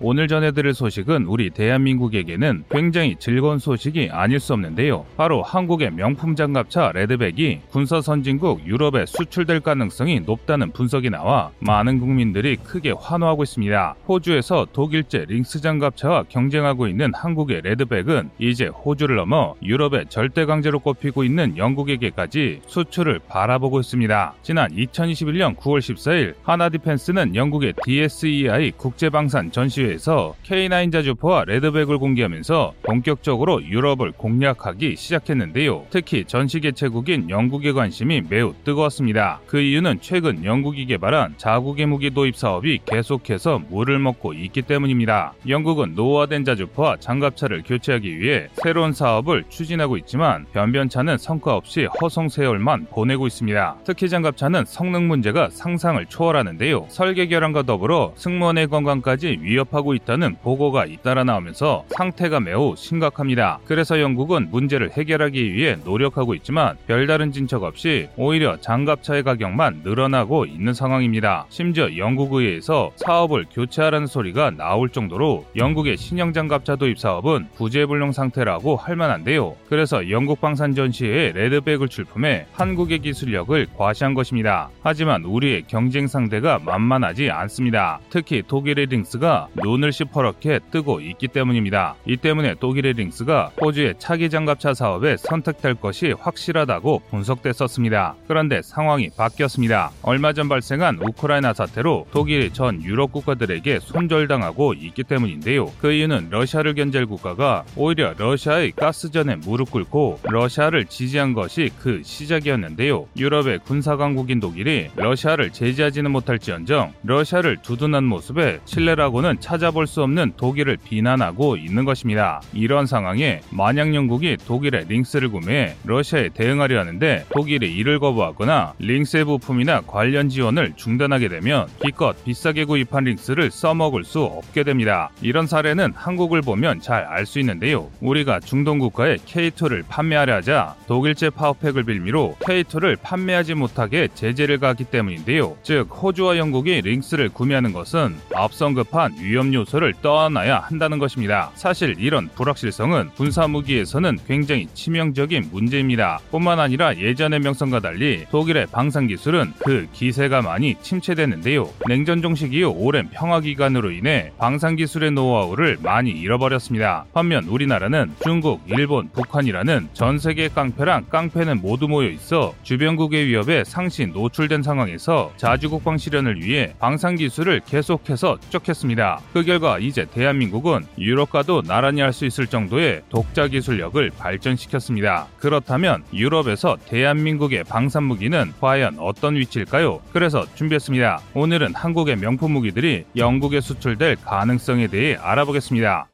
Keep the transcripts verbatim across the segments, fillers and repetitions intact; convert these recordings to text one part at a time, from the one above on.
오늘 전해드릴 소식은 우리 대한민국에게는 굉장히 즐거운 소식이 아닐 수 없는데요. 바로 한국의 명품 장갑차 레드백이 군사 선진국 유럽에 수출될 가능성이 높다는 분석이 나와 많은 국민들이 크게 환호하고 있습니다. 호주에서 독일제 링스 장갑차와 경쟁하고 있는 한국의 레드백은 이제 호주를 넘어 유럽의 절대 강자로 꼽히고 있는 영국에게까지 수출을 바라보고 있습니다. 지난 이천이십일년 구월 십사일 하나디펜스는 영국의 디에스이아이 국제방산 전시회 에서 케이 나인 자주포와 레드백을 공개하면서 본격적으로 유럽을 공략하기 시작했는데요. 특히 전시 개최국인 영국의 관심이 매우 뜨거웠습니다. 그 이유는 최근 영국이 개발한 자국의 무기 도입 사업이 계속해서 물을 먹고 있기 때문입니다. 영국은 노후화된 자주포와 장갑차를 교체하기 위해 새로운 사업을 추진하고 있지만 변변찮은 성과 없이 허송세월만 보내고 있습니다. 특히 장갑차는 성능 문제가 상상을 초월하는데요. 설계 결함과 더불어 승무원의 건강까지 위협 하고 있다는 보고가 잇따라 나오면서 상태가 매우 심각합니다. 그래서 영국은 문제를 해결하기 위해 노력하고 있지만 별다른 진척 없이 오히려 장갑차의 가격만 늘어나고 있는 상황입니다. 심지어 영국의회에서 사업을 교체하라는 소리가 나올 정도로 영국의 신형 장갑차 도입 사업은 구제불능 상태라고 할 만한데요. 그래서 영국 방산 전시회에 레드백을 출품해 한국의 기술력을 과시한 것입니다. 하지만 우리의 경쟁 상대가 만만하지 않습니다. 특히 독일의 링스가 눈을 시퍼렇게 뜨고 있기 때문입니다. 이 때문에 독일의 링스가 호주의 차기 장갑차 사업에 선택될 것이 확실하다고 분석됐었습니다. 그런데 상황이 바뀌었습니다. 얼마 전 발생한 우크라이나 사태로 독일이 전 유럽 국가들에게 손절당하고 있기 때문인데요. 그 이유는 러시아를 견제할 국가가 오히려 러시아의 가스전에 무릎 꿇고 러시아를 지지한 것이 그 시작이었는데요. 유럽의 군사강국인 독일이 러시아를 제지하지는 못할지언정 러시아를 두둔한 모습에 신뢰라고는 찾아볼 수 없는 독일을 비난하고 있는 것입니다. 이런 상황에 만약 영국이 독일의 링스를 구매해 러시아에 대응하려 하는데 독일이 이를 거부하거나 링스의 부품이나 관련 지원을 중단하게 되면 기껏 비싸게 구입한 링스를 써먹을 수 없게 됩니다. 이런 사례는 한국을 보면 잘 알 수 있는데요. 우리가 중동 국가에 케이 투를 판매하려 하자 독일제 파워팩을 빌미로 케이 투를 판매하지 못하게 제재를 가하기 때문인데요. 즉 호주와 영국이 링스를 구매하는 것은 앞선급한 위험 위험 요소를 떠안아야 한다는 것입니다. 사실 이런 불확실성은 군사무기에서는 굉장히 치명적인 문제입니다. 뿐만 아니라 예전의 명성과 달리 독일의 방산기술은 그 기세가 많이 침체되는데요. 냉전 종식 이후 오랜 평화기간으로 인해 방산기술의 노하우를 많이 잃어버렸습니다. 반면 우리나라는 중국, 일본, 북한이라는 전세계 깡패랑 깡패는 모두 모여있어 주변국의 위협에 상시 노출된 상황에서 자주국방 실현을 위해 방산기술을 계속해서 쫓겼습니다. 그 결과 이제 대한민국은 유럽과도 나란히 할 수 있을 정도의 독자 기술력을 발전시켰습니다. 그렇다면 유럽에서 대한민국의 방산무기는 과연 어떤 위치일까요? 그래서 준비했습니다. 오늘은 한국의 명품 무기들이 영국에 수출될 가능성에 대해 알아보겠습니다.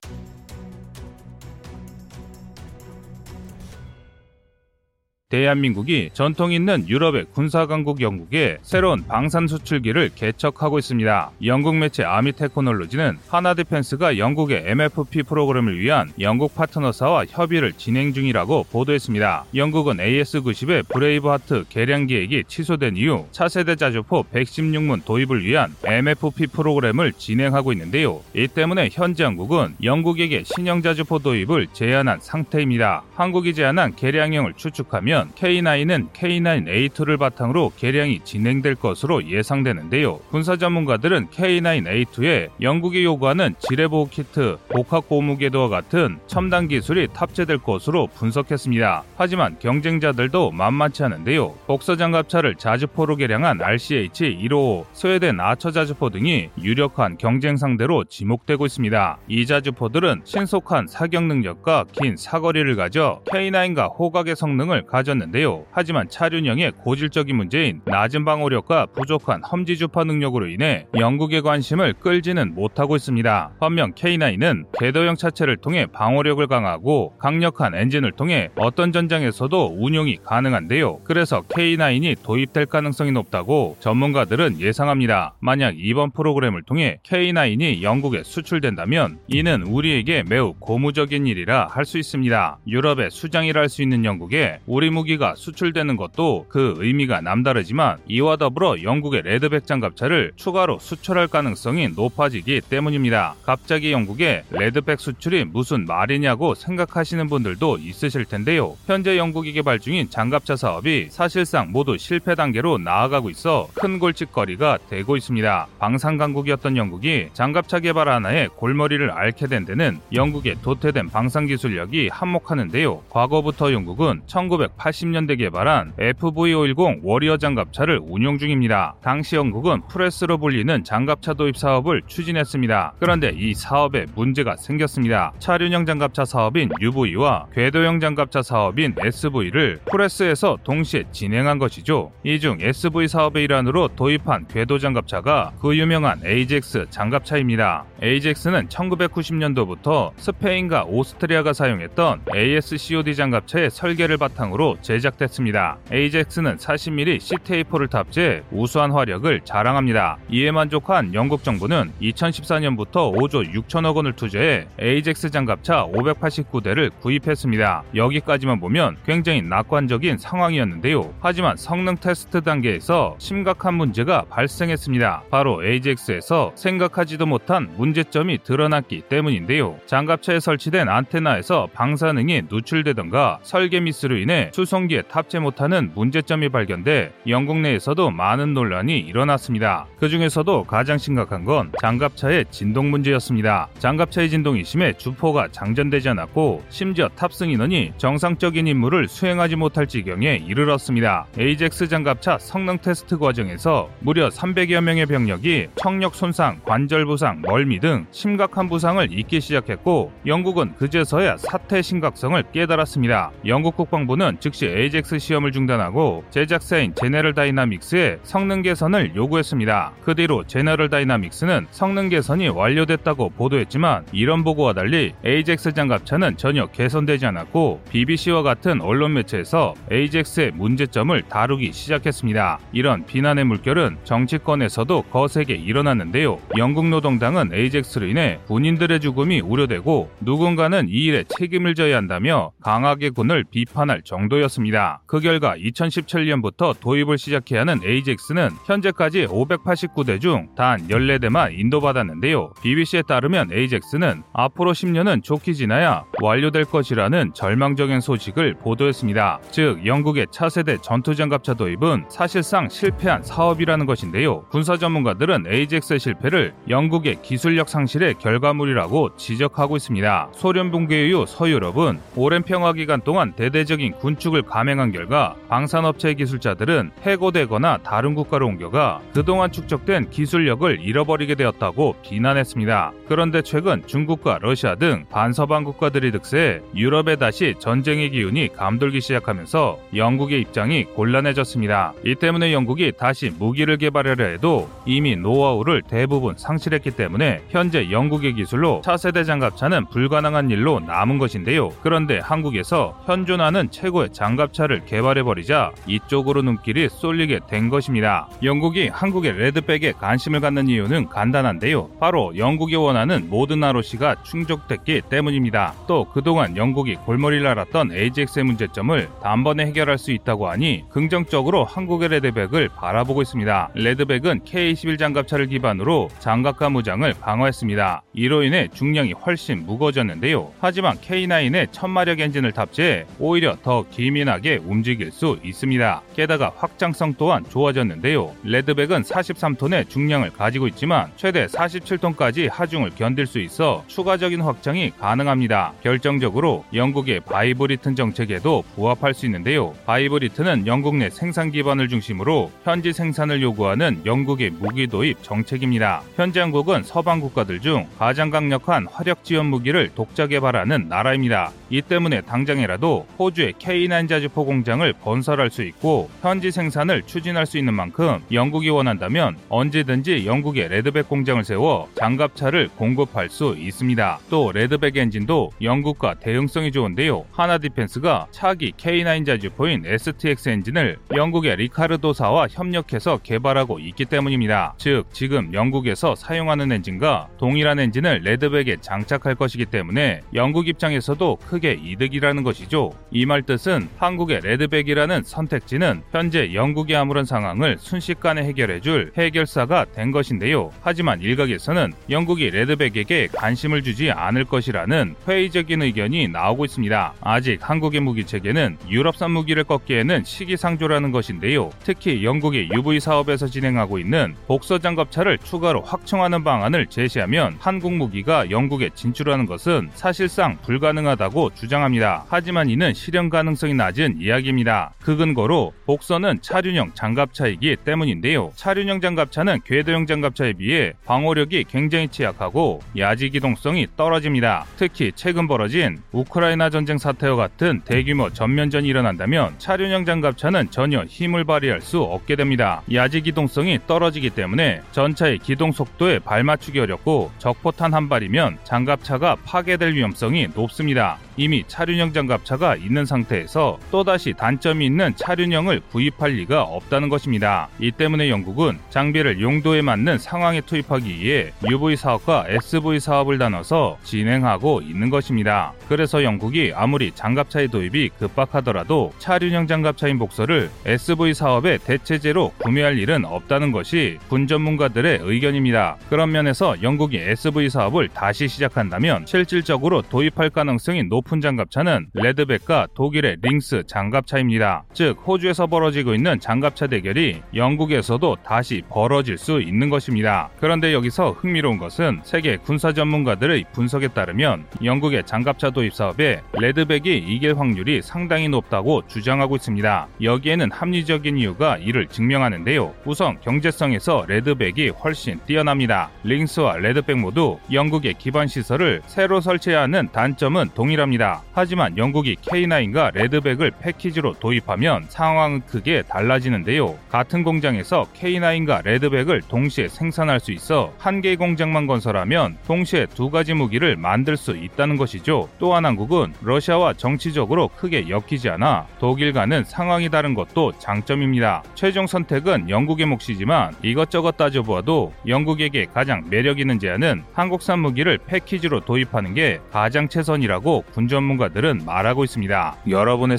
대한민국이 전통 있는 유럽의 군사강국 영국에 새로운 방산 수출기를 개척하고 있습니다. 영국 매체 아미 테크놀로지는 하나디펜스가 영국의 엠에프피 프로그램을 위한 영국 파트너사와 협의를 진행 중이라고 보도했습니다. 영국은 에이에스 구십의 브레이브하트 개량 계획이 취소된 이후 차세대 자주포 백십육문 도입을 위한 엠에프피 프로그램을 진행하고 있는데요. 이 때문에 현재 한국은 영국에게 신형 자주포 도입을 제한한 상태입니다. 한국이 제한한 개량형을 추측하면 케이 나인은 케이 나인 에이 투를 바탕으로 개량이 진행될 것으로 예상되는데요. 군사 전문가들은 케이 나인 에이 투에 영국이 요구하는 지뢰보호 키트, 복합보무궤도와 같은 첨단 기술이 탑재될 것으로 분석했습니다. 하지만 경쟁자들도 만만치 않은데요. 복서 장갑차를 자주포로 개량한 알씨에이치 백오십오, 스웨덴 아처 자주포 등이 유력한 경쟁 상대로 지목되고 있습니다. 이 자주포들은 신속한 사격 능력과 긴 사거리를 가져 케이 나인과 호각의 성능을 가져 는데요. 하지만 차륜형의 고질적인 문제인 낮은 방호력과 부족한 험지 주파 능력으로 인해 영국의 관심을 끌지는 못하고 있습니다. 반면 케이 나인은 궤도형 차체를 통해 방호력을 강화하고 강력한 엔진을 통해 어떤 전장에서도 운용이 가능한데요. 그래서 케이 나인이 도입될 가능성이 높다고 전문가들은 예상합니다. 만약 이번 프로그램을 통해 케이 나인이 영국에 수출된다면 이는 우리에게 매우 고무적인 일이라 할 수 있습니다. 유럽의 수장이라 할 수 있는 영국에 우리 무기 무기가 수출되는 것도 그 의미가 남다르지만 이와 더불어 영국의 레드백 장갑차를 추가로 수출할 가능성이 높아지기 때문입니다. 갑자기 영국의 레드백 수출이 무슨 말이냐고 생각하시는 분들도 있으실 텐데요. 현재 영국이 개발 중인 장갑차 사업이 사실상 모두 실패 단계로 나아가고 있어 큰 골칫거리가 되고 있습니다. 방산강국이었던 영국이 장갑차 개발 하나에 골머리를 앓게 된 데는 영국의 도태된 방산기술력이 한몫하는데요. 과거부터 영국은 천구백팔십 년대 개발한 에프브이 오백십 워리어 장갑차를 운용 중입니다. 당시 영국은 프레스로 불리는 장갑차 도입 사업을 추진했습니다. 그런데 이 사업에 문제가 생겼습니다. 차륜형 장갑차 사업인 유브이와 궤도형 장갑차 사업인 에스브이를 프레스에서 동시에 진행한 것이죠. 이 중 에스브이 사업의 일환으로 도입한 궤도 장갑차가 그 유명한 에이잭스 장갑차입니다. 에이잭스는 천구백구십 년도부터 스페인과 오스트리아가 사용했던 에이에스코드 장갑차의 설계를 바탕으로 제작됐습니다. 에이잭스는 사십 밀리미터 씨테이포를 탑재해 우수한 화력을 자랑합니다. 이에 만족한 영국 정부는 이천십사 년부터 오조 육천억 원을 투자해 에이잭스 장갑차 오백팔십구 대를 구입했습니다. 여기까지만 보면 굉장히 낙관적인 상황이었는데요. 하지만 성능 테스트 단계에서 심각한 문제가 발생했습니다. 바로 에이잭스에서 생각하지도 못한 문제점이 드러났기 때문인데요. 장갑차에 설치된 안테나에서 방사능이 누출되던가 설계 미스로 인해 수송기에 탑재 못하는 문제점이 발견돼 영국 내에서도 많은 논란이 일어났습니다. 그 중에서도 가장 심각한 건 장갑차의 진동 문제였습니다. 장갑차의 진동이 심해 주포가 장전되지 않았고 심지어 탑승 인원이 정상적인 임무를 수행하지 못할 지경에 이르렀습니다. 에이잭스 장갑차 성능 테스트 과정에서 무려 삼백여 명의 병력이 청력 손상, 관절 부상, 멀미 등 심각한 부상을 입기 시작했고 영국은 그제서야 사태의 심각성을 깨달았습니다. 영국 국방부는 즉시 에이잭스 시험을 중단하고 제작사인 제네럴 다이나믹스에 성능 개선을 요구했습니다. 그 뒤로 제네럴 다이나믹스는 성능 개선이 완료됐다고 보도했지만 이런 보고와 달리 에이잭스 장갑차는 전혀 개선되지 않았고 비비씨와 같은 언론 매체에서 에이잭스의 문제점을 다루기 시작했습니다. 이런 비난의 물결은 정치권에서도 거세게 일어났는데요. 영국 노동당은 에이잭스로 인해 군인들의 죽음이 우려되고 누군가는 이 일에 책임을 져야 한다며 강하게 군을 비판할 정도였습니다. 그 결과 이천십칠 년부터 도입을 시작해야 하는 에이잭스는 현재까지 오백팔십구 대 중 단 십사 대만 인도받았는데요. 비비씨에 따르면 에이잭스는 앞으로 십 년은 좋게 지나야 완료될 것이라는 절망적인 소식을 보도했습니다. 즉 영국의 차세대 전투장갑차 도입은 사실상 실패한 사업이라는 것인데요. 군사 전문가들은 에이잭스의 실패를 영국의 기술력 상실의 결과물이라고 지적하고 있습니다. 소련 붕괴 이후 서유럽은 오랜 평화 기간 동안 대대적인 군축을 감행한 결과 방산업체의 기술자들은 해고되거나 다른 국가로 옮겨가 그동안 축적된 기술력을 잃어버리게 되었다고 비난했습니다. 그런데 최근 중국과 러시아 등 반서방 국가들이 득세해 유럽에 다시 전쟁의 기운이 감돌기 시작하면서 영국의 입장이 곤란해졌습니다. 이 때문에 영국이 다시 무기를 개발하려 해도 이미 노하우를 대부분 상실했기 때문에 현재 영국의 기술로 차세대 장갑차는 불가능한 일로 남은 것인데요. 그런데 한국에서 현존하는 최고의 장갑차를 개발해버리자 이쪽으로 눈길이 쏠리게 된 것입니다. 영국이 한국의 레드백에 관심을 갖는 이유는 간단한데요. 바로 영국이 원하는 모든 알오씨가 충족됐기 때문입니다. 또 그동안 영국이 골머리를 앓았던 에이지엑스의 문제점을 단번에 해결할 수 있다고 하니 긍정적으로 한국의 레드백을 바라보고 있습니다. 레드백은 케이 이십일 장갑차를 기반으로 장갑과 무장을 방어했습니다. 이로 인해 중량이 훨씬 무거워졌는데요. 하지만 케이 나인의 천마력 엔진을 탑재해 오히려 더 기민하게 움직일 수 있습니다. 게다가 확장성 또한 좋아졌는데요. 레드백은 사십삼 톤의 중량을 가지고 있지만 최대 사십칠 톤까지 하중을 견딜 수 있어 추가적인 확장이 가능합니다. 결정적으로 영국의 바이브리튼 정책에도 부합할 수 있는데요. 바이브리튼은 영국 내 생산 기반을 중심으로 현지 생산을 요구하는 영국의 무기 도입 정책입니다. 현재 한국은 서방 국가들 중 가장 강력한 화력 지원 무기를 독자 개발하는 나라입니다. 이 때문에 당장이라도 호주의 케이 나인 자주포 공장을 건설할 수 있고 현지 생산을 추진할 수 있는 만큼 영국이 원한다면 언제든지 영국의 레드백 공장을 세워 장갑차를 공급할 수 있습니다. 또 레드백 엔진도 영국과 대응성이 좋은데요. 하나 디펜스가 차기 케이 나인 자주포인 에스티엑스 엔진을 영국의 리카르도사와 협력해서 개발하고 있기 때문입니다. 즉 지금 영국에서 사용하는 엔진과 동일한 엔진을 레드백에 장착할 것이기 때문에 영국 입장에서도 크게 이득이라는 것이죠. 이 말 뜻은 이는 한국의 레드백이라는 선택지는 현재 영국의 아무런 상황을 순식간에 해결해줄 해결사가 된 것인데요. 하지만 일각에서는 영국이 레드백에게 관심을 주지 않을 것이라는 회의적인 의견이 나오고 있습니다. 아직 한국의 무기체계는 유럽산 무기를 꺾기에는 시기상조라는 것인데요. 특히 영국이 유브이 사업에서 진행하고 있는 복서장갑차를 추가로 확충하는 방안을 제시하면 한국 무기가 영국에 진출하는 것은 사실상 불가능하다고 주장합니다. 하지만 이는 실현 가능성이 낮은 이야기입니다. 그 근거로 복서는 차륜형 장갑차이기 때문인데요. 차륜형 장갑차는 궤도형 장갑차에 비해 방어력이 굉장히 취약하고 야지 기동성이 떨어집니다. 특히 최근 벌어진 우크라이나 전쟁 사태와 같은 대규모 전면전이 일어난다면 차륜형 장갑차는 전혀 힘을 발휘할 수 없게 됩니다. 야지 기동성이 떨어지기 때문에 전차의 기동 속도에 발맞추기 어렵고 적포탄 한 발이면 장갑차가 파괴될 위험성이 높습니다. 이미 차륜형 장갑차가 있는 상태에서 또다시 단점이 있는 차륜형을 구입할 리가 없다는 것입니다. 이 때문에 영국은 장비를 용도에 맞는 상황에 투입하기 위해 유브이 사업과 에스브이 사업을 나눠서 진행하고 있는 것입니다. 그래서 영국이 아무리 장갑차의 도입이 급박하더라도 차륜형 장갑차인 복서를 에스브이 사업의 대체제로 구매할 일은 없다는 것이 군 전문가들의 의견입니다. 그런 면에서 영국이 에스브이 사업을 다시 시작한다면 실질적으로 도입할 가능성이 높은 장갑차는 레드백과 독일의 링스 장갑차입니다. 즉 호주에서 벌어지고 있는 장갑차 대결이 영국에서도 다시 벌어질 수 있는 것입니다. 그런데 여기서 흥미로운 것은 세계 군사 전문가들의 분석에 따르면 영국의 장갑차 도입 사업에 레드백이 이길 확률이 상당히 높다고 주장하고 있습니다. 여기에는 합리적인 이유가 이를 증명하는데요. 우선 경제성에서 레드백이 훨씬 뛰어납니다. 링스와 레드백 모두 영국의 기반 시설을 새로 설치해야 하는 단점은 동일합니다. 하지만 영국이 케이 나인과 레드백을 패키지로 도입하면 상황은 크게 달라지는데요. 같은 공장에서 케이 나인과 레드백을 동시에 생산할 수 있어 한 개의 공장만 건설하면 동시에 두 가지 무기를 만들 수 있다는 것이죠. 또한 한국은 러시아와 정치적으로 크게 엮이지 않아 독일과는 상황이 다른 것도 장점입니다. 최종 선택은 영국의 몫이지만 이것저것 따져보아도 영국에게 가장 매력 있는 제안은 한국산 무기를 패키지로 도입하는 게 가장 최선이라고 군 전문가들은 말하고 있습니다. 여러분의